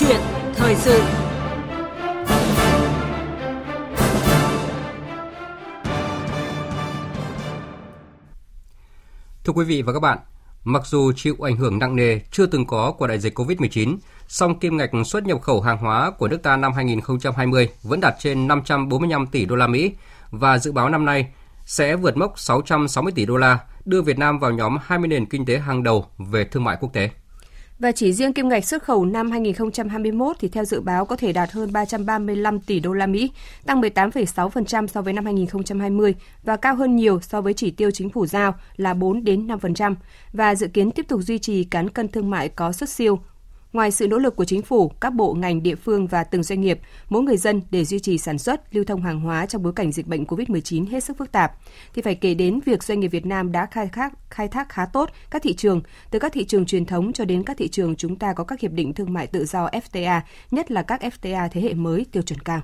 Chuyện thời sự. Thưa quý vị và các bạn, mặc dù chịu ảnh hưởng nặng nề chưa từng có của đại dịch COVID-19, song kim ngạch xuất nhập khẩu hàng hóa của nước ta năm 2020 vẫn đạt trên 545 tỷ đô la Mỹ và dự báo năm nay sẽ vượt mốc 660 tỷ đô la, đưa Việt Nam vào nhóm 20 nền kinh tế hàng đầu về thương mại quốc tế. Và chỉ riêng kim ngạch xuất khẩu năm 2021 thì theo dự báo có thể đạt hơn 335 tỷ đô la Mỹ, tăng 18,6% so với năm 2020 và cao hơn nhiều so với chỉ tiêu chính phủ giao là 4 đến 5% và dự kiến tiếp tục duy trì cán cân thương mại có xuất siêu. Ngoài sự nỗ lực của chính phủ, các bộ ngành địa phương và từng doanh nghiệp, mỗi người dân để duy trì sản xuất, lưu thông hàng hóa trong bối cảnh dịch bệnh COVID-19 hết sức phức tạp, thì phải kể đến việc doanh nghiệp Việt Nam đã khai thác khá tốt các thị trường, từ các thị trường truyền thống cho đến các thị trường chúng ta có các hiệp định thương mại tự do FTA, nhất là các FTA thế hệ mới tiêu chuẩn cao.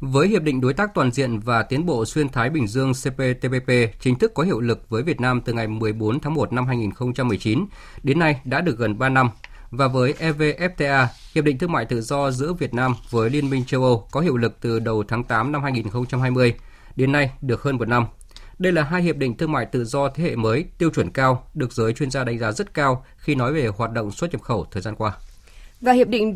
Với Hiệp định Đối tác Toàn diện và Tiến bộ Xuyên Thái Bình Dương CPTPP chính thức có hiệu lực với Việt Nam từ ngày 14 tháng 1 năm 2019, đến nay đã được gần 3 năm, và với EVFTA, Hiệp định Thương mại Tự do giữa Việt Nam với Liên minh châu Âu có hiệu lực từ đầu tháng 8 năm 2020, đến nay được hơn một năm. Đây là hai hiệp định thương mại tự do thế hệ mới, tiêu chuẩn cao, được giới chuyên gia đánh giá rất cao khi nói về hoạt động xuất nhập khẩu thời gian qua. Và Hiệp định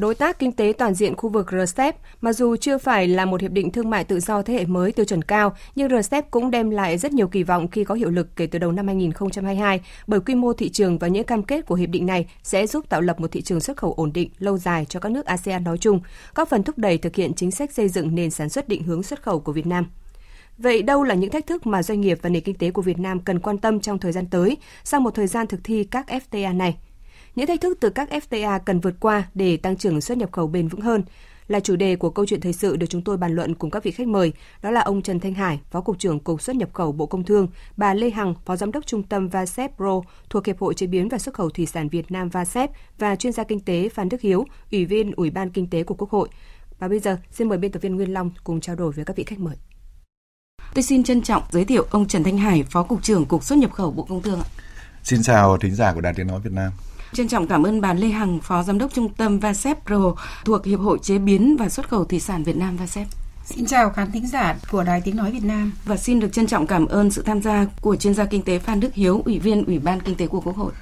đối tác Kinh tế Toàn diện khu vực RCEP, mặc dù chưa phải là một hiệp định thương mại tự do thế hệ mới tiêu chuẩn cao, nhưng RCEP cũng đem lại rất nhiều kỳ vọng khi có hiệu lực kể từ đầu năm 2022, bởi quy mô thị trường và những cam kết của hiệp định này sẽ giúp tạo lập một thị trường xuất khẩu ổn định, lâu dài cho các nước ASEAN nói chung, góp phần thúc đẩy thực hiện chính sách xây dựng nền sản xuất định hướng xuất khẩu của Việt Nam. Vậy đâu là những thách thức mà doanh nghiệp và nền kinh tế của Việt Nam cần quan tâm trong thời gian tới, sau một thời gian thực thi các FTA này? Những thách thức từ các FTA cần vượt qua để tăng trưởng xuất nhập khẩu bền vững hơn là chủ đề của câu chuyện thời sự được chúng tôi bàn luận cùng các vị khách mời, đó là ông Trần Thanh Hải, Phó Cục trưởng Cục Xuất nhập khẩu Bộ Công Thương, bà Lê Hằng, Phó Giám đốc Trung tâm VASEP.PRO thuộc Hiệp hội Chế biến và Xuất khẩu Thủy sản Việt Nam VASEP và chuyên gia kinh tế Phan Đức Hiếu, Ủy viên Ủy ban Kinh tế của Quốc hội. Và bây giờ xin mời biên tập viên Nguyên Long cùng trao đổi với các vị khách mời. Tôi xin trân trọng giới thiệu ông Trần Thanh Hải, Phó Cục trưởng Cục Xuất nhập khẩu Bộ Công Thương. Xin chào thính giả của Đài Tiếng nói Việt Nam. Trân trọng cảm ơn bà Lê Hằng, Phó Giám đốc Trung tâm VASEP.PRO thuộc Hiệp hội Chế biến và Xuất khẩu Thủy sản Việt Nam VASEP. Xin chào khán thính giả của Đài Tiếng nói Việt Nam. Và xin được trân trọng cảm ơn sự tham gia của chuyên gia kinh tế Phan Đức Hiếu, Ủy viên Ủy ban Kinh tế của Quốc hội.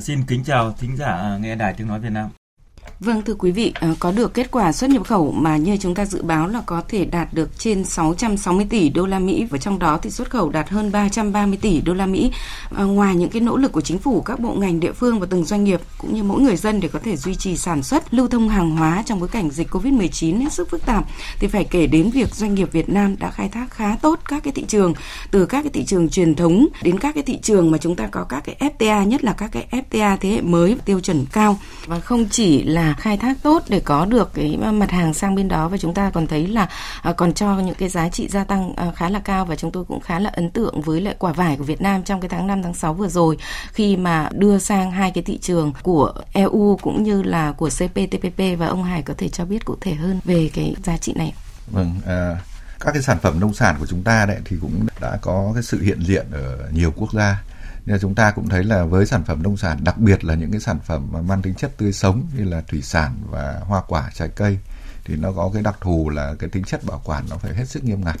Xin kính chào thính giả nghe Đài Tiếng nói Việt Nam. Vâng, thưa quý vị, có được kết quả xuất nhập khẩu mà như chúng ta dự báo là có thể đạt được trên 660 tỷ đô la Mỹ và trong đó thì xuất khẩu đạt hơn 330 tỷ đô la Mỹ. Ngoài những cái nỗ lực của chính phủ, các bộ ngành địa phương và từng doanh nghiệp cũng như mỗi người dân để có thể duy trì sản xuất, lưu thông hàng hóa trong bối cảnh dịch Covid-19 hết sức phức tạp thì phải kể đến việc doanh nghiệp Việt Nam đã khai thác khá tốt các cái thị trường, từ các cái thị trường truyền thống đến các cái thị trường mà chúng ta có các cái FTA, nhất là các cái FTA thế hệ mới tiêu chuẩn cao. Và không chỉ là khai thác tốt để có được cái mặt hàng sang bên đó, và chúng ta còn thấy là còn cho những cái giá trị gia tăng khá là cao, và chúng tôi cũng khá là ấn tượng với lại quả vải của Việt Nam trong cái tháng 5, tháng 6 vừa rồi khi mà đưa sang hai cái thị trường của EU cũng như là của CPTPP. Và ông Hải có thể cho biết cụ thể hơn về cái giá trị này. Vâng, các cái sản phẩm nông sản của chúng ta đấy thì cũng đã có cái sự hiện diện ở nhiều quốc gia. Nên chúng ta cũng thấy là với sản phẩm nông sản, đặc biệt là những cái sản phẩm mà mang tính chất tươi sống như là thủy sản và hoa quả, trái cây, thì nó có cái đặc thù là cái tính chất bảo quản nó phải hết sức nghiêm ngặt.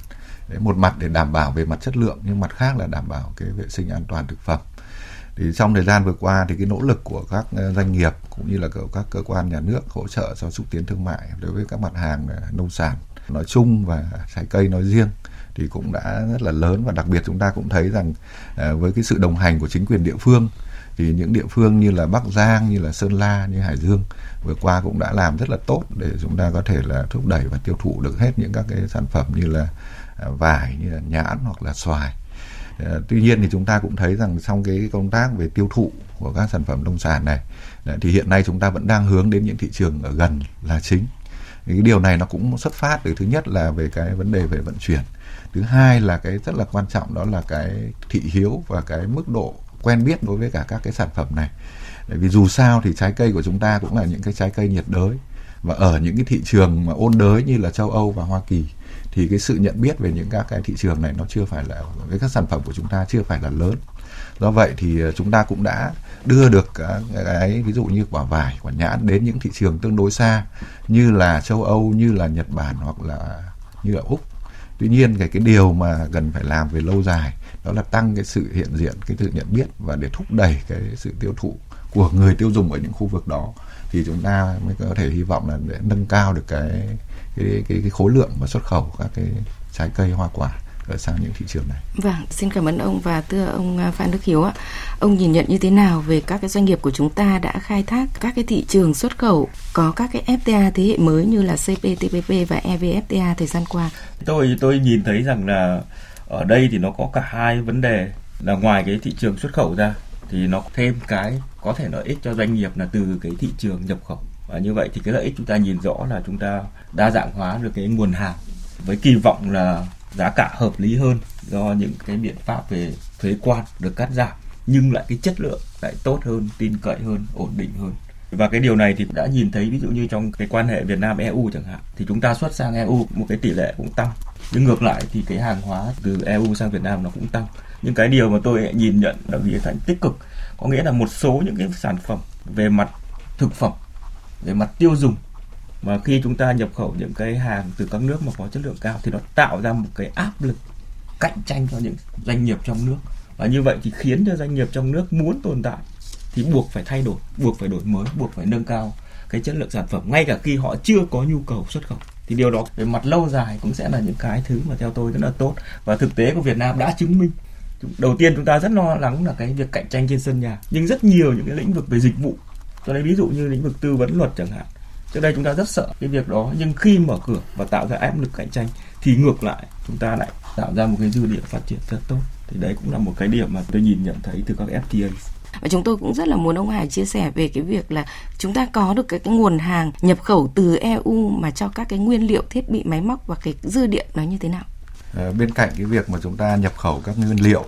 Đấy, một mặt để đảm bảo về mặt chất lượng, nhưng mặt khác là đảm bảo cái vệ sinh an toàn thực phẩm. Thì trong thời gian vừa qua thì cái nỗ lực của các doanh nghiệp cũng như là các cơ quan nhà nước hỗ trợ cho xúc tiến thương mại đối với các mặt hàng nông sản nói chung và trái cây nói riêng thì cũng đã rất là lớn, và đặc biệt chúng ta cũng thấy rằng với cái sự đồng hành của chính quyền địa phương thì những địa phương như là Bắc Giang, như là Sơn La, như Hải Dương vừa qua cũng đã làm rất là tốt để chúng ta có thể là thúc đẩy và tiêu thụ được hết những các cái sản phẩm như là vải, như là nhãn hoặc là xoài. Tuy nhiên thì chúng ta cũng thấy rằng trong cái công tác về tiêu thụ của các sản phẩm nông sản này thì hiện nay chúng ta vẫn đang hướng đến những thị trường ở gần là chính. Cái điều này nó cũng xuất phát từ thứ nhất là về cái vấn đề về vận chuyển, thứ hai là cái rất là quan trọng đó là cái thị hiếu và cái mức độ quen biết đối với cả các cái sản phẩm này. Bởi vì dù sao thì trái cây của chúng ta cũng là những cái trái cây nhiệt đới, và ở những cái thị trường mà ôn đới như là châu Âu và Hoa Kỳ thì cái sự nhận biết về những các cái thị trường này nó chưa phải là, các sản phẩm của chúng ta chưa phải là lớn. Do vậy thì chúng ta cũng đã đưa được cái ví dụ như quả vải, quả nhãn đến những thị trường tương đối xa như là châu Âu, như là Nhật Bản hoặc là như là Úc. Tuy nhiên cái điều mà cần phải làm về lâu dài đó là tăng cái sự hiện diện, cái sự nhận biết và để thúc đẩy cái sự tiêu thụ của người tiêu dùng ở những khu vực đó, thì chúng ta mới có thể hy vọng là để nâng cao được cái khối lượng và xuất khẩu các cái trái cây hoa quả ở sang những thị trường này. Vâng, xin cảm ơn ông. Và thưa ông Phan Đức Hiếu ạ, ông nhìn nhận như thế nào về các cái doanh nghiệp của chúng ta đã khai thác các cái thị trường xuất khẩu có các cái FTA thế hệ mới như là CPTPP và EVFTA thời gian qua? Tôi nhìn thấy rằng là ở đây thì nó có cả hai vấn đề, là ngoài cái thị trường xuất khẩu ra thì nó thêm cái có thể lợi ích cho doanh nghiệp là từ cái thị trường nhập khẩu. Và như vậy thì cái lợi ích chúng ta nhìn rõ là chúng ta đa dạng hóa được cái nguồn hàng với kỳ vọng là giá cả hợp lý hơn do những cái biện pháp về thuế quan được cắt giảm, nhưng lại cái chất lượng lại tốt hơn, tin cậy hơn, ổn định hơn. Và cái điều này thì đã nhìn thấy ví dụ như trong cái quan hệ Việt Nam EU chẳng hạn, thì chúng ta xuất sang EU một cái tỷ lệ cũng tăng, nhưng ngược lại thì cái hàng hóa từ EU sang Việt Nam nó cũng tăng. Nhưng cái điều mà tôi nhìn nhận là vì thành tích cực, có nghĩa là một số những cái sản phẩm về mặt thực phẩm, về mặt tiêu dùng, mà khi chúng ta nhập khẩu những cái hàng từ các nước mà có chất lượng cao thì nó tạo ra một cái áp lực cạnh tranh cho những doanh nghiệp trong nước. Và như vậy thì khiến cho doanh nghiệp trong nước muốn tồn tại thì buộc phải thay đổi, buộc phải đổi mới, buộc phải nâng cao cái chất lượng sản phẩm ngay cả khi họ chưa có nhu cầu xuất khẩu. Thì điều đó về mặt lâu dài cũng sẽ là những cái thứ mà theo tôi rất là tốt. Và thực tế của Việt Nam đã chứng minh. Đầu tiên chúng ta rất lo lắng là cái việc cạnh tranh trên sân nhà, nhưng rất nhiều những cái lĩnh vực về dịch vụ, tôi lấy ví dụ như lĩnh vực tư vấn luật chẳng hạn, trước đây chúng ta rất sợ cái việc đó, nhưng khi mở cửa và tạo ra áp lực cạnh tranh thì ngược lại chúng ta lại tạo ra một cái dư địa phát triển rất tốt. Thì đấy cũng là một cái điểm mà tôi nhìn nhận thấy từ các FTA. Và chúng tôi cũng rất là muốn ông Hải chia sẻ về cái việc là chúng ta có được cái nguồn hàng nhập khẩu từ EU mà cho các cái nguyên liệu, thiết bị, máy móc và cái dư địa nó như thế nào. Bên cạnh cái việc mà chúng ta nhập khẩu các nguyên liệu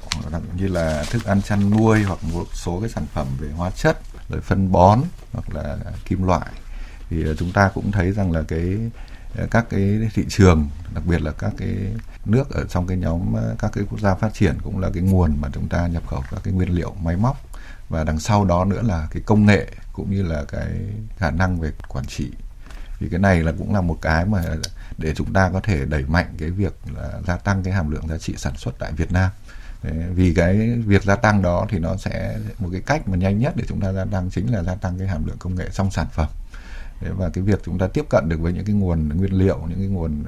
như là thức ăn chăn nuôi hoặc một số cái sản phẩm về hóa chất, rồi phân bón hoặc là kim loại, thì chúng ta cũng thấy rằng là các cái thị trường, đặc biệt là các cái nước ở trong cái nhóm các cái quốc gia phát triển cũng là cái nguồn mà chúng ta nhập khẩu các cái nguyên liệu, máy móc, và đằng sau đó nữa là cái công nghệ cũng như là cái khả năng về quản trị. Thì cái này là cũng là một cái mà để chúng ta có thể đẩy mạnh cái việc là gia tăng cái hàm lượng giá trị sản xuất tại Việt Nam. Vì cái việc gia tăng đó thì nó sẽ một cái cách mà nhanh nhất để chúng ta gia tăng chính là gia tăng cái hàm lượng công nghệ trong sản phẩm. Và cái việc chúng ta tiếp cận được với những cái nguồn nguyên liệu, những cái nguồn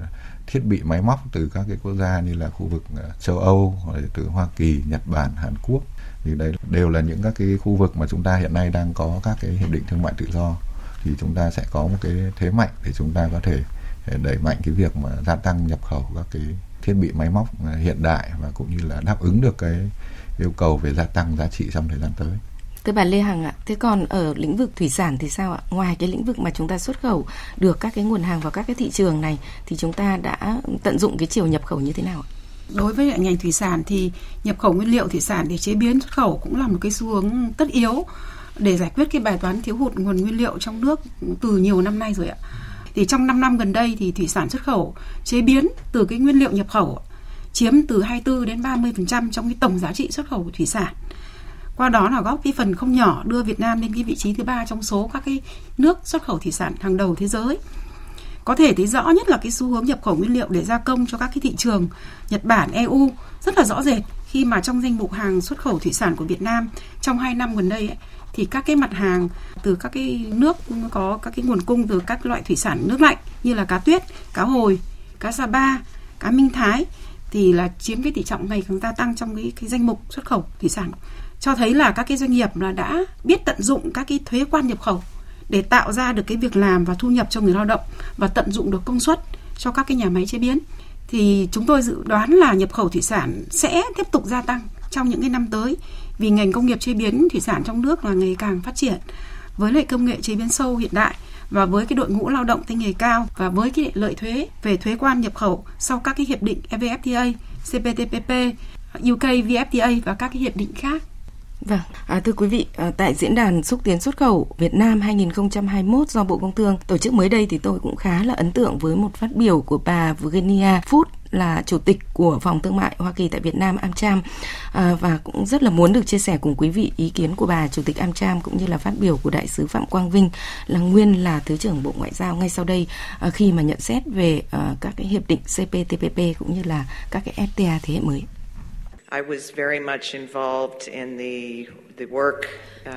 thiết bị máy móc từ các cái quốc gia như là khu vực châu Âu, từ Hoa Kỳ, Nhật Bản, Hàn Quốc, thì đây đều là những các cái khu vực mà chúng ta hiện nay đang có các cái hiệp định thương mại tự do, thì chúng ta sẽ có một cái thế mạnh để chúng ta có thể đẩy mạnh cái việc mà gia tăng nhập khẩu các cái thiết bị máy móc hiện đại và cũng như là đáp ứng được cái yêu cầu về gia tăng giá trị trong thời gian tới. Thưa bà Lê Hằng ạ, thế còn ở lĩnh vực thủy sản thì sao ạ? Ngoài cái lĩnh vực mà chúng ta xuất khẩu được các cái nguồn hàng vào các cái thị trường này thì chúng ta đã tận dụng cái chiều nhập khẩu như thế nào ạ? Đối với ngành thủy sản thì nhập khẩu nguyên liệu thủy sản để chế biến xuất khẩu cũng là một cái xu hướng tất yếu để giải quyết cái bài toán thiếu hụt nguồn nguyên liệu trong nước từ nhiều năm nay rồi ạ. Thì trong 5 năm gần đây thì thủy sản xuất khẩu chế biến từ cái nguyên liệu nhập khẩu chiếm từ 24 đến 30% trong cái tổng giá trị xuất khẩu của thủy sản. Qua đó là góp cái phần không nhỏ đưa Việt Nam lên cái vị trí thứ 3 trong số các cái nước xuất khẩu thủy sản hàng đầu thế giới. Có thể thấy rõ nhất là cái xu hướng nhập khẩu nguyên liệu để gia công cho các cái thị trường Nhật Bản, EU rất là rõ rệt, khi mà trong danh mục hàng xuất khẩu thủy sản của Việt Nam trong 2 năm gần đây ấy, thì các cái mặt hàng từ các cái nước có các cái nguồn cung từ các loại thủy sản nước lạnh như là cá tuyết, cá hồi, cá Sa Pa, cá Minh Thái thì là chiếm cái tỷ trọng ngày càng gia tăng trong cái danh mục xuất khẩu thủy sản, cho thấy là các cái doanh nghiệp là đã biết tận dụng các cái thuế quan nhập khẩu để tạo ra được cái việc làm và thu nhập cho người lao động và tận dụng được công suất cho các cái nhà máy chế biến. Thì chúng tôi dự đoán là nhập khẩu thủy sản sẽ tiếp tục gia tăng trong những cái năm tới, vì ngành công nghiệp chế biến thủy sản trong nước là ngày càng phát triển với lại công nghệ chế biến sâu hiện đại và với cái đội ngũ lao động tay nghề cao, và với cái lợi thuế về thuế quan nhập khẩu sau các cái hiệp định EVFTA, CPTPP, UKVFTA và các cái hiệp định khác. Vâng, thưa quý vị, tại diễn đàn xúc tiến xuất khẩu Việt Nam 2021 do Bộ Công Thương tổ chức mới đây thì tôi cũng khá là ấn tượng với một phát biểu của bà Virginia Foot, là chủ tịch của phòng thương mại Hoa Kỳ tại Việt Nam AmCham, và cũng rất là muốn được chia sẻ cùng quý vị ý kiến của bà chủ tịch AmCham cũng như là phát biểu của đại sứ Phạm Quang Vinh, là nguyên là thứ trưởng Bộ Ngoại giao, ngay sau đây khi mà nhận xét về các cái hiệp định CPTPP cũng như là các cái FTA thế hệ mới.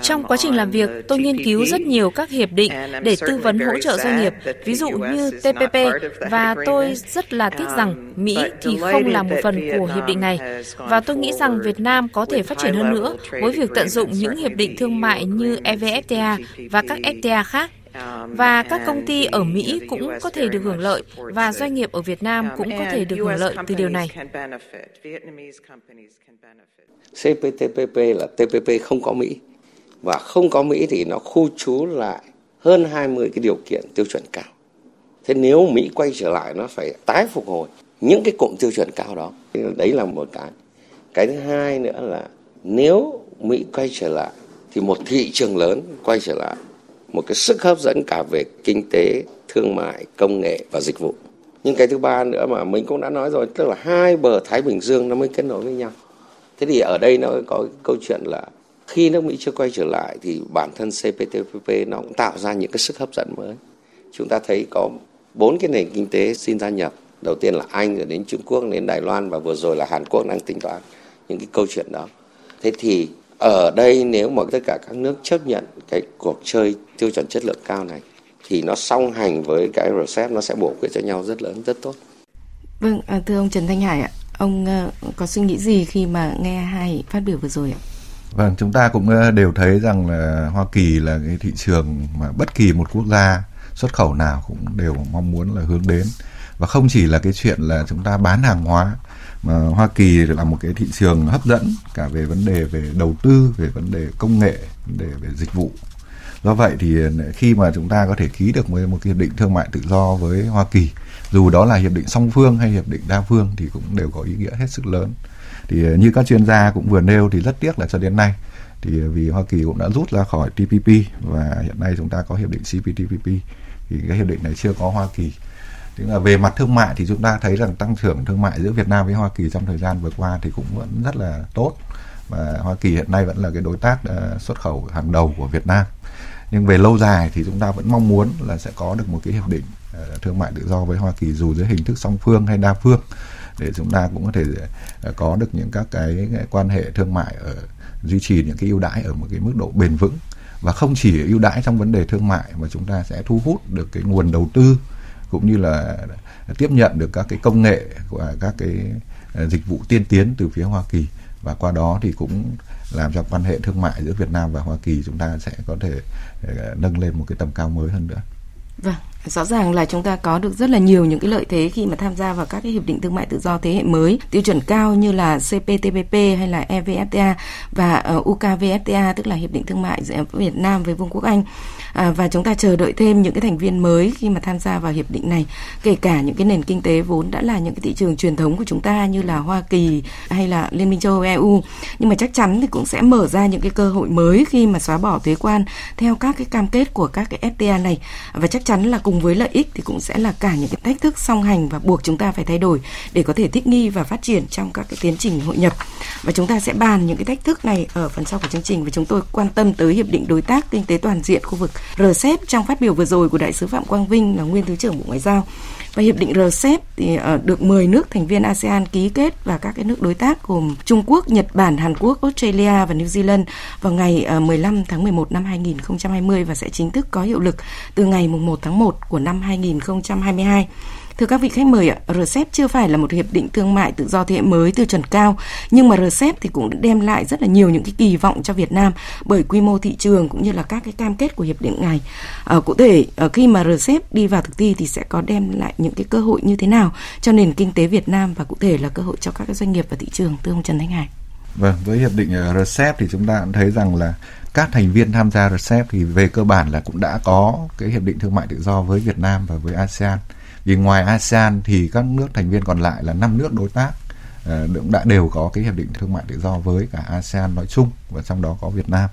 Trong quá trình làm việc, tôi nghiên cứu rất nhiều các hiệp định để tư vấn hỗ trợ doanh nghiệp, ví dụ như TPP, và tôi rất là tiếc rằng Mỹ thì không là một phần của hiệp định này. Và tôi nghĩ rằng Việt Nam có thể phát triển hơn nữa với việc tận dụng những hiệp định thương mại như EVFTA và các FTA khác. Và các công ty ở Mỹ cũng có thể được hưởng lợi và doanh nghiệp ở Việt Nam cũng có thể được hưởng lợi từ điều này. CPTPP là TPP không có Mỹ, và không có Mỹ thì nó khu trú lại hơn 20 cái điều kiện tiêu chuẩn cao. Thế nếu Mỹ quay trở lại, nó phải tái phục hồi những cái cụm tiêu chuẩn cao đó. Đấy là một cái. Cái thứ hai nữa là nếu Mỹ quay trở lại thì một thị trường lớn quay trở lại, một cái sức hấp dẫn cả về kinh tế, thương mại, công nghệ và dịch vụ. Nhưng cái thứ ba nữa mà mình cũng đã nói rồi, tức là hai bờ Thái Bình Dương nó mới kết nối với nhau. Thế thì ở đây nó có câu chuyện là khi nước Mỹ chưa quay trở lại thì bản thân CPTPP nó cũng tạo ra những cái sức hấp dẫn mới. Chúng ta thấy có 4 cái nền kinh tế xin gia nhập. Đầu tiên là Anh, rồi đến Trung Quốc, đến Đài Loan, và vừa rồi là Hàn Quốc đang tính toán những cái câu chuyện đó. Thế thì ở đây nếu mà tất cả các nước chấp nhận cái cuộc chơi tiêu chuẩn chất lượng cao này thì nó song hành với cái RCEP, nó sẽ bổ khuyết cho nhau rất lớn, rất tốt. Vâng, thưa ông Trần Thanh Hải ạ, ông có suy nghĩ gì khi mà nghe hai phát biểu vừa rồi ạ? Vâng, chúng ta cũng đều thấy rằng là Hoa Kỳ là cái thị trường mà bất kỳ một quốc gia xuất khẩu nào cũng đều mong muốn là hướng đến. Và không chỉ là cái chuyện là chúng ta bán hàng hóa, mà Hoa Kỳ là một cái thị trường hấp dẫn cả về vấn đề về đầu tư, về vấn đề công nghệ, vấn đề về dịch vụ. Do vậy thì khi mà chúng ta có thể ký được một cái hiệp định thương mại tự do với Hoa Kỳ, dù đó là hiệp định song phương hay hiệp định đa phương thì cũng đều có ý nghĩa hết sức lớn. Thì như các chuyên gia cũng vừa nêu thì rất tiếc là cho đến nay thì vì Hoa Kỳ cũng đã rút ra khỏi TPP và hiện nay chúng ta có hiệp định CPTPP, thì cái hiệp định này chưa có Hoa Kỳ. Tức là về mặt thương mại thì chúng ta thấy rằng tăng trưởng thương mại giữa Việt Nam với Hoa Kỳ trong thời gian vừa qua thì cũng vẫn rất là tốt, và Hoa Kỳ hiện nay vẫn là cái đối tác xuất khẩu hàng đầu của Việt Nam. Nhưng về lâu dài thì chúng ta vẫn mong muốn là sẽ có được một cái hiệp định thương mại tự do với Hoa Kỳ, dù dưới hình thức song phương hay đa phương, để chúng ta cũng có thể có được những các cái quan hệ thương mại duy trì những cái ưu đãi ở một cái mức độ bền vững, và không chỉ ưu đãi trong vấn đề thương mại mà chúng ta sẽ thu hút được cái nguồn đầu tư cũng như là tiếp nhận được các cái công nghệ và các cái dịch vụ tiên tiến từ phía Hoa Kỳ, và qua đó thì cũng làm cho quan hệ thương mại giữa Việt Nam và Hoa Kỳ chúng ta sẽ có thể nâng lên một cái tầm cao mới hơn nữa. Vâng, rõ ràng là chúng ta có được rất là nhiều những cái lợi thế khi mà tham gia vào các cái hiệp định thương mại tự do thế hệ mới, tiêu chuẩn cao như là CPTPP hay là EVFTA và UKVFTA, tức là hiệp định thương mại giữa Việt Nam với Vương quốc Anh. Và chúng ta chờ đợi thêm những cái thành viên mới khi mà tham gia vào hiệp định này, kể cả những cái nền kinh tế vốn đã là những cái thị trường truyền thống của chúng ta như là Hoa Kỳ hay là Liên minh châu Âu EU. Nhưng mà chắc chắn thì cũng sẽ mở ra những cái cơ hội mới khi mà xóa bỏ thuế quan theo các cái cam kết của các cái FTA này, và chắc chắn là cùng với lợi ích thì cũng sẽ là cả những cái thách thức song hành và buộc chúng ta phải thay đổi để có thể thích nghi và phát triển trong các cái tiến trình hội nhập. Và chúng ta sẽ bàn những cái thách thức này ở phần sau của chương trình, và chúng tôi quan tâm tới hiệp định đối tác kinh tế toàn diện khu vực RCEP trong phát biểu vừa rồi của đại sứ Phạm Quang Vinh, là nguyên thứ trưởng Bộ Ngoại giao. Và hiệp định RCEP thì được 10 nước thành viên ASEAN ký kết, và các cái nước đối tác gồm Trung Quốc, Nhật Bản, Hàn Quốc, Australia và New Zealand vào ngày 15 tháng 11 năm 2020 và sẽ chính thức có hiệu lực từ ngày 1 tháng 1 của năm 2022. Thưa các vị khách mời ạ, RCEP chưa phải là một hiệp định thương mại tự do thế hệ mới tiêu chuẩn cao, nhưng mà RCEP thì cũng đem lại rất là nhiều những cái kỳ vọng cho Việt Nam bởi quy mô thị trường cũng như là các cái cam kết của hiệp định này. Cụ thể, khi mà RCEP đi vào thực thi thì sẽ có đem lại những cái cơ hội như thế nào cho nền kinh tế Việt Nam, và cụ thể là cơ hội cho các cái doanh nghiệp và thị trường, thưa ông Trần Thanh Hải? Vâng, với hiệp định RCEP thì chúng ta cũng thấy rằng là các thành viên tham gia RCEP thì về cơ bản là cũng đã có cái hiệp định thương mại tự do với Việt Nam và với ASEAN. Vì ngoài ASEAN thì các nước thành viên còn lại là 5 nước đối tác cũng đã đều có cái hiệp định thương mại tự do với cả ASEAN nói chung và trong đó có Việt Nam.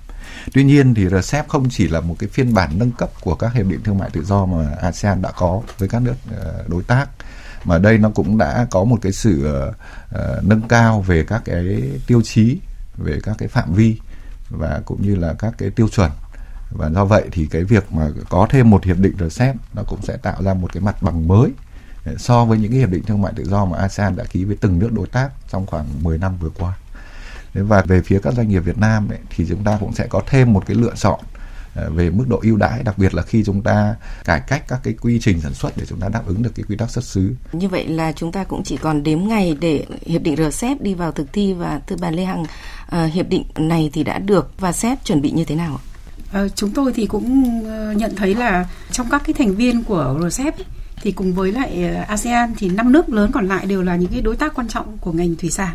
Tuy nhiên thì RCEP không chỉ là một cái phiên bản nâng cấp của các hiệp định thương mại tự do mà ASEAN đã có với các nước đối tác, mà đây nó cũng đã có một cái sự nâng cao về các cái tiêu chí, về các cái phạm vi và cũng như là các cái tiêu chuẩn. Và do vậy thì cái việc mà có thêm một hiệp định RCEP nó cũng sẽ tạo ra một cái mặt bằng mới so với những cái hiệp định thương mại tự do mà ASEAN đã ký với từng nước đối tác trong khoảng 10 năm vừa qua. Và về phía các doanh nghiệp Việt Nam ấy, thì chúng ta cũng sẽ có thêm một cái lựa chọn về mức độ ưu đãi, đặc biệt là khi chúng ta cải cách các cái quy trình sản xuất để chúng ta đáp ứng được cái quy tắc xuất xứ. Như vậy là chúng ta cũng chỉ còn đếm ngày để hiệp định RCEP đi vào thực thi. Và thưa bà Lê Hằng, hiệp định này thì đã được VASEP chuẩn bị như thế nào? Chúng tôi thì cũng nhận thấy là trong các cái thành viên của RCEP thì cùng với lại ASEAN thì 5 nước lớn còn lại đều là những cái đối tác quan trọng của ngành thủy sản.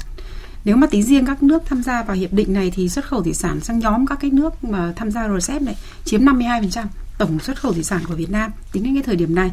Nếu mà tính riêng các nước tham gia vào hiệp định này thì xuất khẩu thủy sản sang nhóm các cái nước mà tham gia RCEP này chiếm 52% tổng xuất khẩu thủy sản của Việt Nam tính đến cái thời điểm này.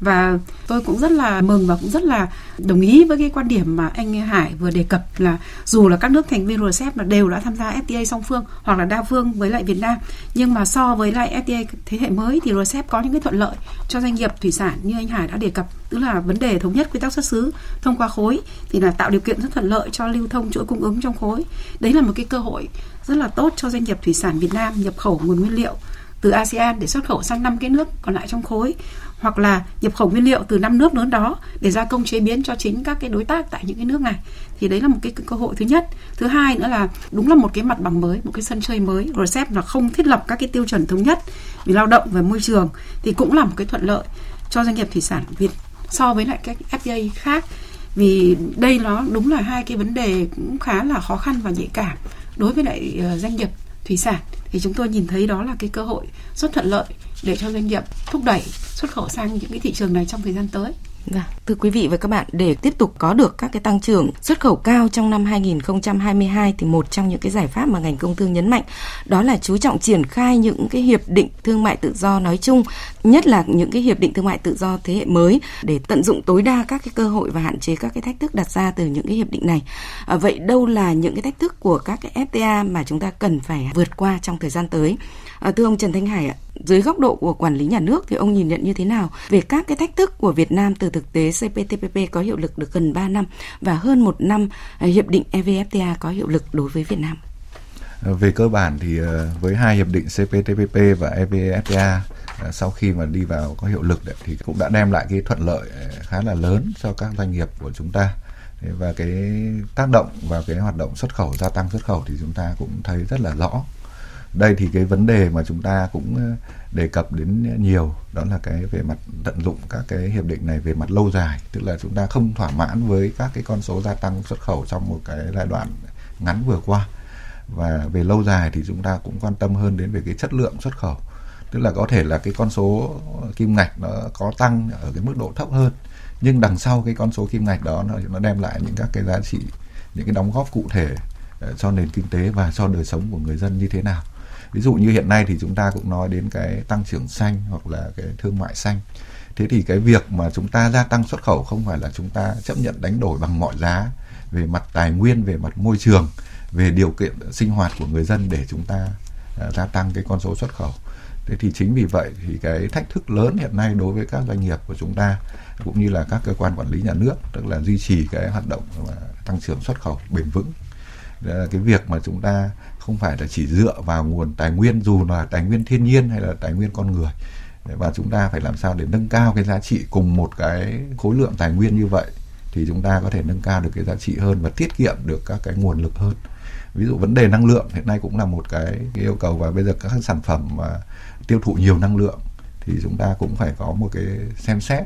Và tôi cũng rất là mừng và cũng rất là đồng ý với cái quan điểm mà anh Hải vừa đề cập là dù là các nước thành viên RCEP là đều đã tham gia FTA song phương hoặc là đa phương với lại Việt Nam, nhưng mà so với lại FTA thế hệ mới thì RCEP có những cái thuận lợi cho doanh nghiệp thủy sản như anh Hải đã đề cập, tức là vấn đề thống nhất quy tắc xuất xứ thông qua khối thì là tạo điều kiện rất thuận lợi cho lưu thông chuỗi cung ứng trong khối. Đấy là một cái cơ hội rất là tốt cho doanh nghiệp thủy sản Việt Nam nhập khẩu nguồn nguyên liệu từ ASEAN để xuất khẩu sang 5 cái nước còn lại trong khối, hoặc là nhập khẩu nguyên liệu từ 5 nước lớn đó để gia công chế biến cho chính các cái đối tác tại những cái nước này. Thì đấy là một cái cơ hội thứ nhất. Thứ hai nữa là đúng là một cái mặt bằng mới, một cái sân chơi mới. RCEP là không thiết lập các cái tiêu chuẩn thống nhất về lao động và môi trường thì cũng là một cái thuận lợi cho doanh nghiệp thủy sản Việt so với lại các FTA khác. Vì đây nó đúng là hai cái vấn đề cũng khá là khó khăn và nhạy cảm đối với lại doanh nghiệp thủy sản. Thì chúng tôi nhìn thấy đó là cái cơ hội rất thuận lợi để cho doanh nghiệp thúc đẩy xuất khẩu sang những cái thị trường này trong thời gian tới. Thưa quý vị và các bạn, để tiếp tục có được các cái tăng trưởng xuất khẩu cao trong năm 2022 thì một trong những cái giải pháp mà ngành công thương nhấn mạnh đó là chú trọng triển khai những cái hiệp định thương mại tự do nói chung, nhất là những cái hiệp định thương mại tự do thế hệ mới để tận dụng tối đa các cái cơ hội và hạn chế các cái thách thức đặt ra từ những cái hiệp định này. Vậy đâu là những cái thách thức của các cái FTA mà chúng ta cần phải vượt qua trong thời gian tới? Thưa ông Trần Thanh Hải ạ, dưới góc độ của quản lý nhà nước thì ông nhìn nhận như thế nào về các cái thách thức của Việt Nam từ thực tế CPTPP có hiệu lực được gần 3 năm và hơn 1 năm hiệp định EVFTA có hiệu lực đối với Việt Nam? Về cơ bản thì với hai hiệp định CPTPP và EVFTA sau khi mà đi vào có hiệu lực thì cũng đã đem lại cái thuận lợi khá là lớn cho các doanh nghiệp của chúng ta. Và cái tác động vào cái hoạt động xuất khẩu, gia tăng xuất khẩu thì chúng ta cũng thấy rất là rõ. Đây thì cái vấn đề mà chúng ta cũng đề cập đến nhiều đó là cái về mặt tận dụng các cái hiệp định này về mặt lâu dài, tức là chúng ta không thỏa mãn với các cái con số gia tăng xuất khẩu trong một cái giai đoạn ngắn vừa qua, và về lâu dài thì chúng ta cũng quan tâm hơn đến về cái chất lượng xuất khẩu, tức là có thể là cái con số kim ngạch nó có tăng ở cái mức độ thấp hơn nhưng đằng sau cái con số kim ngạch đó nó đem lại những các cái giá trị, những cái đóng góp cụ thể cho nền kinh tế và cho đời sống của người dân như thế nào. Ví dụ như hiện nay thì chúng ta cũng nói đến cái tăng trưởng xanh hoặc là cái thương mại xanh. Thế thì cái việc mà chúng ta gia tăng xuất khẩu không phải là chúng ta chấp nhận đánh đổi bằng mọi giá về mặt tài nguyên, về mặt môi trường, về điều kiện sinh hoạt của người dân để chúng ta gia tăng cái con số xuất khẩu. Thế thì chính vì vậy thì cái thách thức lớn hiện nay đối với các doanh nghiệp của chúng ta cũng như là các cơ quan quản lý nhà nước, tức là duy trì cái hoạt động tăng trưởng xuất khẩu bền vững. Cái việc mà chúng ta không phải là chỉ dựa vào nguồn tài nguyên, dù là tài nguyên thiên nhiên hay là tài nguyên con người, và chúng ta phải làm sao để nâng cao cái giá trị cùng một cái khối lượng tài nguyên như vậy thì chúng ta có thể nâng cao được cái giá trị hơn và tiết kiệm được các cái nguồn lực hơn. Ví dụ vấn đề năng lượng hiện nay cũng là một cái yêu cầu, và bây giờ các sản phẩm mà tiêu thụ nhiều năng lượng thì chúng ta cũng phải có một cái xem xét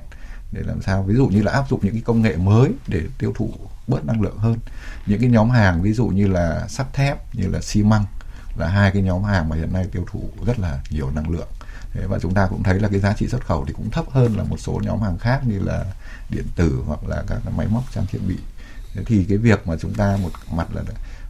để làm sao ví dụ như là áp dụng những cái công nghệ mới để tiêu thụ bớt năng lượng hơn. Những cái nhóm hàng ví dụ như là sắt thép, như là xi măng là hai cái nhóm hàng mà hiện nay tiêu thụ rất là nhiều năng lượng. Thế và chúng ta cũng thấy là cái giá trị xuất khẩu thì cũng thấp hơn là một số nhóm hàng khác như là điện tử hoặc là các máy móc trang thiết bị. Thế thì cái việc mà chúng ta một mặt là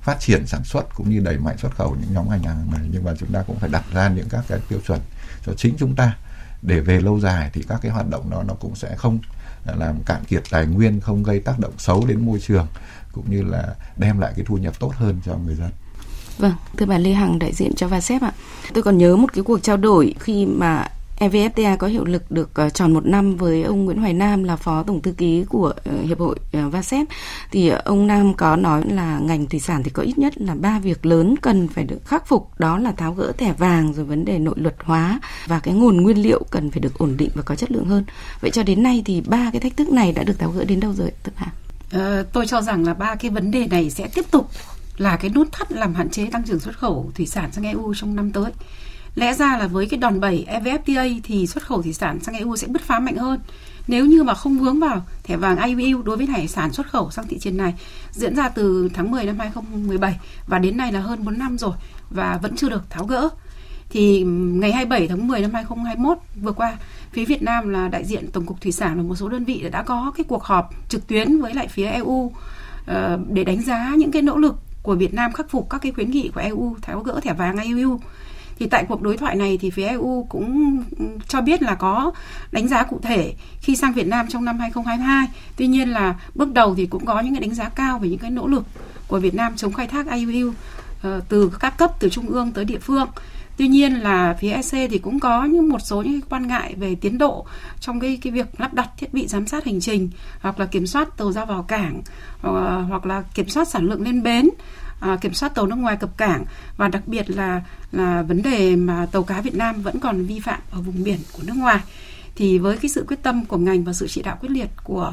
phát triển sản xuất cũng như đẩy mạnh xuất khẩu những nhóm hàng này, nhưng mà chúng ta cũng phải đặt ra những các cái tiêu chuẩn cho chính chúng ta để về lâu dài thì các cái hoạt động đó nó cũng sẽ không làm cạn kiệt tài nguyên, không gây tác động xấu đến môi trường, cũng như là đem lại cái thu nhập tốt hơn cho người dân. Vâng, thưa bà Lê Hằng, đại diện cho VASEP ạ. Tôi còn nhớ một cái cuộc trao đổi khi mà EVFTA có hiệu lực được tròn 1 năm với ông Nguyễn Hoài Nam là Phó Tổng Thư ký của Hiệp hội VASEP. Thì ông Nam có nói là ngành thủy sản thì có ít nhất là 3 việc lớn cần phải được khắc phục. Đó là tháo gỡ thẻ vàng, rồi vấn đề nội luật hóa và cái nguồn nguyên liệu cần phải được ổn định và có chất lượng hơn. Vậy cho đến nay thì 3 cái thách thức này đã được tháo gỡ đến đâu rồi? Tôi cho rằng là 3 cái vấn đề này sẽ tiếp tục là cái nút thắt làm hạn chế tăng trưởng xuất khẩu thủy sản sang EU trong năm tới. Lẽ ra là với cái đòn bẩy EVFTA thì xuất khẩu thủy sản sang EU sẽ bứt phá mạnh hơn nếu như mà không vướng vào thẻ vàng IUU đối với hải sản xuất khẩu sang thị trường này, diễn ra từ tháng 10 năm 2017 và đến nay là hơn 4 năm rồi và vẫn chưa được tháo gỡ. Thì ngày 27 tháng 10 năm 2021 vừa qua, phía Việt Nam là đại diện Tổng cục Thủy sản và một số đơn vị đã có cái cuộc họp trực tuyến với lại phía EU để đánh giá những cái nỗ lực của Việt Nam khắc phục các cái khuyến nghị của EU tháo gỡ thẻ vàng IUU. Thì tại cuộc đối thoại này thì phía EU cũng cho biết là có đánh giá cụ thể khi sang Việt Nam trong năm 2022. Tuy nhiên là bước đầu thì cũng có những cái đánh giá cao về những cái nỗ lực của Việt Nam chống khai thác IUU từ các cấp, từ trung ương tới địa phương. Tuy nhiên là phía EC thì cũng có một số những quan ngại về tiến độ trong cái việc lắp đặt thiết bị giám sát hành trình, hoặc là kiểm soát tàu ra vào cảng, hoặc là kiểm soát sản lượng lên bến, kiểm soát tàu nước ngoài cập cảng, và đặc biệt là vấn đề mà tàu cá Việt Nam vẫn còn vi phạm ở vùng biển của nước ngoài. Thì với cái sự quyết tâm của ngành và sự chỉ đạo quyết liệt của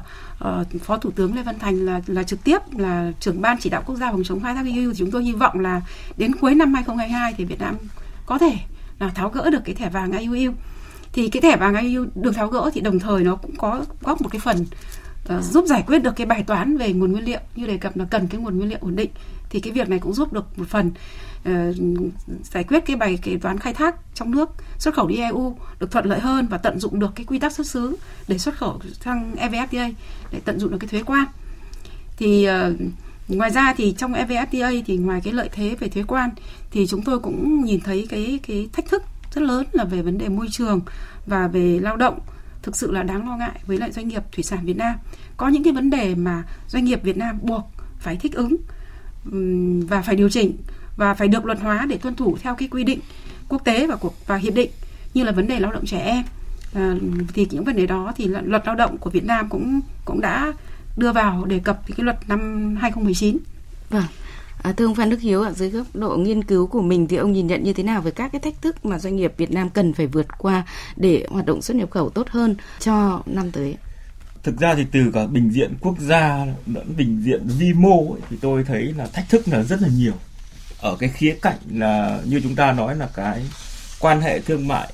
Phó Thủ tướng Lê Văn Thành là trực tiếp là trưởng ban chỉ đạo quốc gia phòng chống khai thác IUU, chúng tôi hy vọng là đến cuối năm 2022 thì Việt Nam có thể là tháo gỡ được cái thẻ vàng IUU. Thì cái thẻ vàng IUU được tháo gỡ thì đồng thời nó cũng có góp một cái phần giúp giải quyết được cái bài toán về nguồn nguyên liệu, như đề cập là cần cái nguồn nguyên liệu ổn định. Thì cái việc này cũng giúp được một phần giải quyết cái bài toán khai thác trong nước xuất khẩu đi EU được thuận lợi hơn, và tận dụng được cái quy tắc xuất xứ để xuất khẩu sang EVFTA, để tận dụng được cái thuế quan. Thì ngoài ra thì trong EVFTA thì ngoài cái lợi thế về thuế quan thì chúng tôi cũng nhìn thấy cái thách thức rất lớn là về vấn đề môi trường và về lao động, thực sự là đáng lo ngại với lại doanh nghiệp thủy sản Việt Nam. Có những cái vấn đề mà doanh nghiệp Việt Nam buộc phải thích ứng và phải điều chỉnh và phải được luật hóa để tuân thủ theo cái quy định quốc tế và hiệp định, như là vấn đề lao động trẻ em. Thì những vấn đề đó thì luật lao động của Việt Nam cũng đã đưa vào đề cập cái luật năm 2019. Vâng. Thưa ông Phan Đức Hiếu, ở dưới góc độ nghiên cứu của mình thì ông nhìn nhận như thế nào về các cái thách thức mà doanh nghiệp Việt Nam cần phải vượt qua để hoạt động xuất nhập khẩu tốt hơn cho năm tới? Thực ra thì từ cả bình diện quốc gia lẫn bình diện vi mô ấy, thì tôi thấy là thách thức là rất là nhiều. Ở cái khía cạnh là như chúng ta nói là cái quan hệ thương mại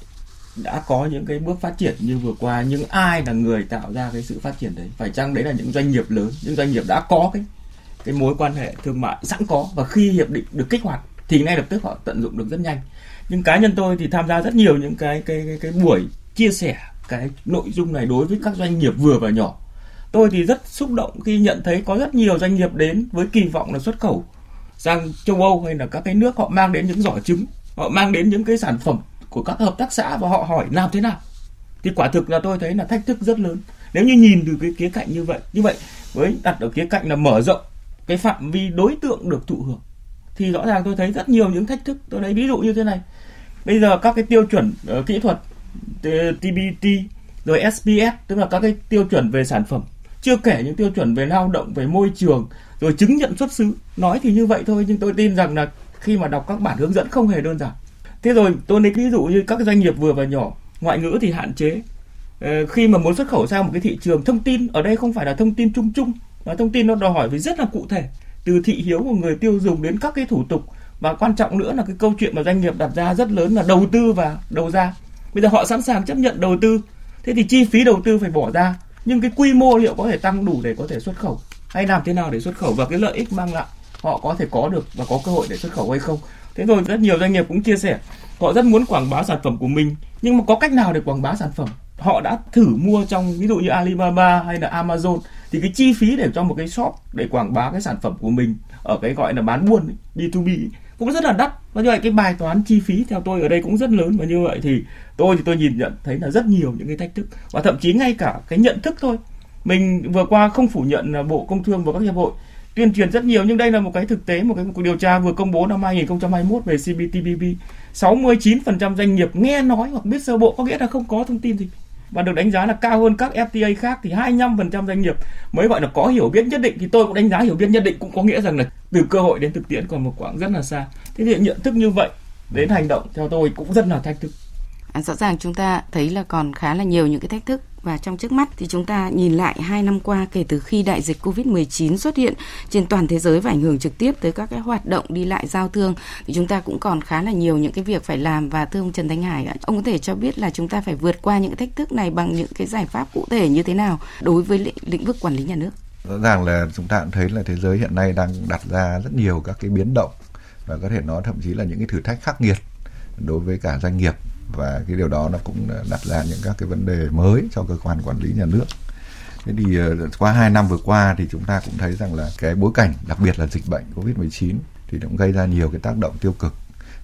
đã có những cái bước phát triển như vừa qua, nhưng ai là người tạo ra cái sự phát triển đấy? Phải chăng đấy là những doanh nghiệp lớn, những doanh nghiệp đã có cái mối quan hệ thương mại sẵn có, và khi hiệp định được kích hoạt thì ngay lập tức họ tận dụng được rất nhanh. Nhưng cá nhân tôi thì tham gia rất nhiều những cái buổi chia sẻ cái nội dung này đối với các doanh nghiệp vừa và nhỏ. Tôi thì rất xúc động khi nhận thấy có rất nhiều doanh nghiệp đến với kỳ vọng là xuất khẩu sang châu Âu hay là các cái nước, họ mang đến những giỏ trứng, họ mang đến những cái sản phẩm của các hợp tác xã và họ hỏi làm thế nào. Thì quả thực là tôi thấy là thách thức rất lớn. Nếu như nhìn từ cái khía cạnh như vậy với đặt ở khía cạnh là mở rộng cái phạm vi đối tượng được thụ hưởng, thì rõ ràng tôi thấy rất nhiều những thách thức. Tôi thấy ví dụ như thế này, bây giờ các cái tiêu chuẩn kỹ thuật TBT rồi SPS, tức là các cái tiêu chuẩn về sản phẩm, chưa kể những tiêu chuẩn về lao động, về môi trường, rồi chứng nhận xuất xứ. Nói thì như vậy thôi, nhưng tôi tin rằng là khi mà đọc các bản hướng dẫn không hề đơn giản. Thế rồi tôi lấy ví dụ như các doanh nghiệp vừa và nhỏ, ngoại ngữ thì hạn chế. Khi mà muốn xuất khẩu sang một cái thị trường, thông tin ở đây không phải là thông tin chung chung, mà thông tin nó đòi hỏi về rất là cụ thể, từ thị hiếu của người tiêu dùng đến các cái thủ tục, và quan trọng nữa là cái câu chuyện mà doanh nghiệp đặt ra rất lớn là đầu tư và đầu ra. Bây giờ họ sẵn sàng chấp nhận đầu tư, thế thì chi phí đầu tư phải bỏ ra, nhưng cái quy mô liệu có thể tăng đủ để có thể xuất khẩu, hay làm thế nào để xuất khẩu, và cái lợi ích mang lại họ có thể có được và có cơ hội để xuất khẩu hay không. Thế rồi rất nhiều doanh nghiệp cũng chia sẻ họ rất muốn quảng bá sản phẩm của mình, nhưng mà có cách nào để quảng bá sản phẩm? Họ đã thử mua trong ví dụ như Alibaba hay là Amazon, thì cái chi phí để cho một cái shop để quảng bá cái sản phẩm của mình ở cái gọi là bán buôn B2B ấy, cũng rất là đắt. Và như vậy cái bài toán chi phí theo tôi ở đây cũng rất lớn. Và như vậy thì tôi nhìn nhận thấy là rất nhiều những cái thách thức, và thậm chí ngay cả cái nhận thức thôi. Mình vừa qua không phủ nhận là Bộ Công Thương và các hiệp hội tuyên truyền rất nhiều, nhưng đây là một cái thực tế, một cái cuộc điều tra vừa công bố năm 2021 về CPTPP. 69% doanh nghiệp nghe nói hoặc biết sơ bộ, có nghĩa là không có thông tin gì, và được đánh giá là cao hơn các FTA khác. Thì 25% doanh nghiệp mới gọi là có hiểu biết nhất định, thì tôi cũng đánh giá hiểu biết nhất định cũng có nghĩa rằng là từ cơ hội đến thực tiễn còn một quãng rất là xa. Thế thì nhận thức như vậy đến hành động theo tôi cũng rất là thách thức. Rõ ràng chúng ta thấy là còn khá là nhiều những cái thách thức. Và trong trước mắt thì chúng ta nhìn lại 2 năm qua kể từ khi đại dịch COVID-19 xuất hiện trên toàn thế giới và ảnh hưởng trực tiếp tới các cái hoạt động đi lại giao thương, thì chúng ta cũng còn khá là nhiều những cái việc phải làm. Và thưa ông Trần Thanh Hải, ông có thể cho biết là chúng ta phải vượt qua những thách thức này bằng những cái giải pháp cụ thể như thế nào đối với lĩnh vực quản lý nhà nước? Rõ ràng là chúng ta cũng thấy là thế giới hiện nay đang đặt ra rất nhiều các cái biến động và có thể nói thậm chí là những cái thử thách khắc nghiệt đối với cả doanh nghiệp. Và cái điều đó nó cũng đặt ra những các cái vấn đề mới cho cơ quan quản lý nhà nước. Thế thì qua 2 năm vừa qua thì chúng ta cũng thấy rằng là cái bối cảnh, đặc biệt là dịch bệnh COVID-19 thì cũng gây ra nhiều cái tác động tiêu cực.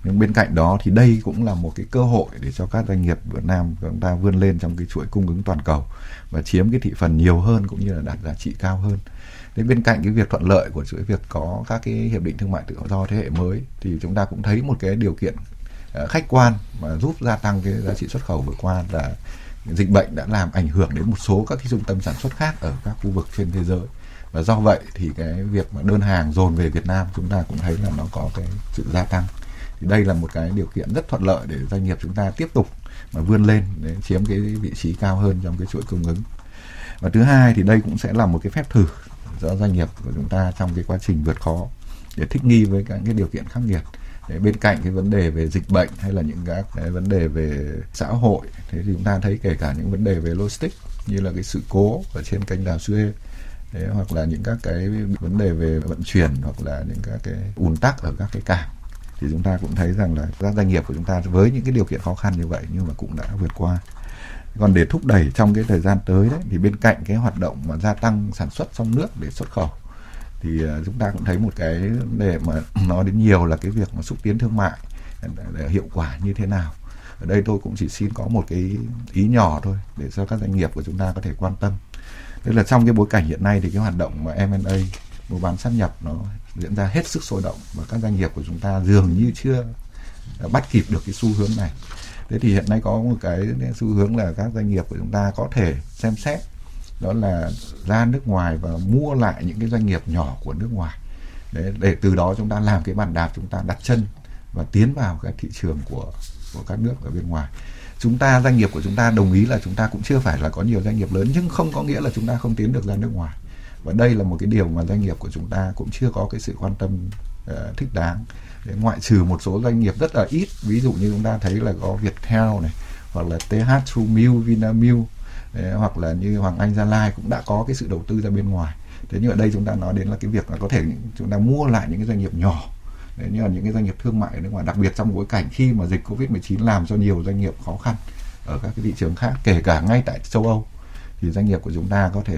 Nhưng bên cạnh đó thì đây cũng là một cái cơ hội để cho các doanh nghiệp Việt Nam chúng ta vươn lên trong cái chuỗi cung ứng toàn cầu và chiếm cái thị phần nhiều hơn cũng như là đạt giá trị cao hơn. Thế bên cạnh cái việc thuận lợi của chuỗi việc có các cái hiệp định thương mại tự do thế hệ mới thì chúng ta cũng thấy một cái điều kiện khách quan mà giúp gia tăng cái giá trị xuất khẩu vừa qua là dịch bệnh đã làm ảnh hưởng đến một số các cái trung tâm sản xuất khác ở các khu vực trên thế giới, và do vậy thì cái việc mà đơn hàng dồn về Việt Nam chúng ta cũng thấy là nó có cái sự gia tăng. Thì đây là một cái điều kiện rất thuận lợi để doanh nghiệp chúng ta tiếp tục mà vươn lên để chiếm cái vị trí cao hơn trong cái chuỗi cung ứng. Và thứ hai thì đây cũng sẽ là một cái phép thử cho doanh nghiệp của chúng ta trong cái quá trình vượt khó để thích nghi với các cái điều kiện khắc nghiệt. Bên cạnh cái vấn đề về dịch bệnh hay là những cái vấn đề về xã hội, thế thì chúng ta thấy kể cả những vấn đề về logistics như là cái sự cố ở trên kênh đào Suez, hoặc là những các cái vấn đề về vận chuyển hoặc là những các cái ùn tắc ở các cái cảng, thì chúng ta cũng thấy rằng là các doanh nghiệp của chúng ta với những cái điều kiện khó khăn như vậy nhưng mà cũng đã vượt qua. Còn để thúc đẩy trong cái thời gian tới đấy, thì bên cạnh cái hoạt động mà gia tăng sản xuất trong nước để xuất khẩu thì chúng ta cũng thấy một cái vấn đề mà nói đến nhiều là cái việc mà xúc tiến thương mại hiệu quả như thế nào. Ở đây tôi cũng chỉ xin có một cái ý nhỏ thôi để cho các doanh nghiệp của chúng ta có thể quan tâm. Tức là trong cái bối cảnh hiện nay thì cái hoạt động mà M&A, mua bán sát nhập nó diễn ra hết sức sôi động và các doanh nghiệp của chúng ta dường như chưa bắt kịp được cái xu hướng này. Thế thì hiện nay có một cái xu hướng là các doanh nghiệp của chúng ta có thể xem xét đó là ra nước ngoài và mua lại những cái doanh nghiệp nhỏ của nước ngoài. Đấy, để từ đó chúng ta làm cái bàn đạp, chúng ta đặt chân và tiến vào các thị trường của các nước ở bên ngoài. Chúng ta, doanh nghiệp của chúng ta đồng ý là chúng ta cũng chưa phải là có nhiều doanh nghiệp lớn, nhưng không có nghĩa là chúng ta không tiến được ra nước ngoài. Và đây là một cái điều mà doanh nghiệp của chúng ta cũng chưa có cái sự quan tâm thích đáng. Để ngoại trừ một số doanh nghiệp rất là ít, ví dụ như chúng ta thấy là có Viettel này, hoặc là TH, Trumil, Vinamilk, hoặc là như Hoàng Anh Gia Lai cũng đã có cái sự đầu tư ra bên ngoài. Thế nhưng ở đây chúng ta nói đến là cái việc là có thể chúng ta mua lại những cái doanh nghiệp nhỏ, như là những cái doanh nghiệp thương mại ở nước ngoài, đặc biệt trong bối cảnh khi mà dịch Covid-19 làm cho nhiều doanh nghiệp khó khăn ở các cái thị trường khác, kể cả ngay tại châu Âu, thì doanh nghiệp của chúng ta có thể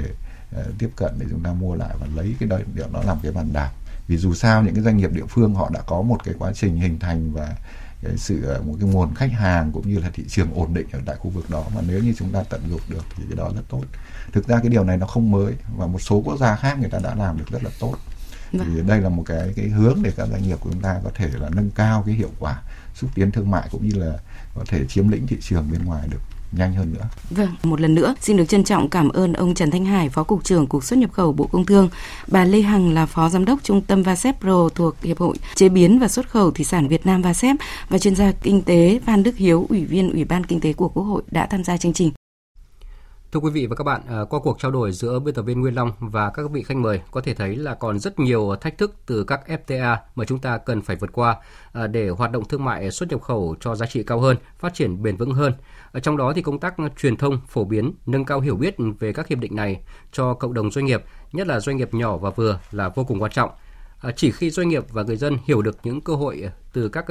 tiếp cận để chúng ta mua lại và lấy cái điều đó làm cái bàn đạp. Vì dù sao những cái doanh nghiệp địa phương họ đã có một cái quá trình hình thành và một cái nguồn khách hàng cũng như là thị trường ổn định ở tại khu vực đó, mà nếu như chúng ta tận dụng được thì cái đó rất tốt. Thực ra cái điều này nó không mới và một số quốc gia khác người ta đã làm được rất là tốt. Thì đây là một cái hướng để các doanh nghiệp của chúng ta có thể là nâng cao cái hiệu quả xúc tiến thương mại cũng như là có thể chiếm lĩnh thị trường bên ngoài được nhanh hơn nữa. Vâng, một lần nữa xin được trân trọng cảm ơn ông Trần Thanh Hải, Phó Cục trưởng Cục Xuất nhập khẩu Bộ Công Thương, bà Lê Hằng là Phó Giám đốc Trung tâm VASEP.PRO thuộc Hiệp hội Chế biến và Xuất khẩu Thủy sản Việt Nam VASEP và chuyên gia kinh tế Phan Đức Hiếu, Ủy viên Ủy ban Kinh tế của Quốc hội đã tham gia chương trình. Thưa quý vị và các bạn, qua cuộc trao đổi giữa biên tập viên Nguyên Long và các vị khách mời, có thể thấy là còn rất nhiều thách thức từ các FTA mà chúng ta cần phải vượt qua để hoạt động thương mại xuất nhập khẩu cho giá trị cao hơn, phát triển bền vững hơn. Trong đó thì công tác truyền thông, phổ biến, nâng cao hiểu biết về các hiệp định này cho cộng đồng doanh nghiệp, nhất là doanh nghiệp nhỏ và vừa là vô cùng quan trọng. Chỉ khi doanh nghiệp và người dân hiểu được những cơ hội từ các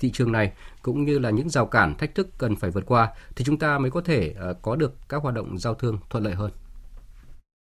thị trường này cũng như là những rào cản, thách thức cần phải vượt qua thì chúng ta mới có thể có được các hoạt động giao thương thuận lợi hơn.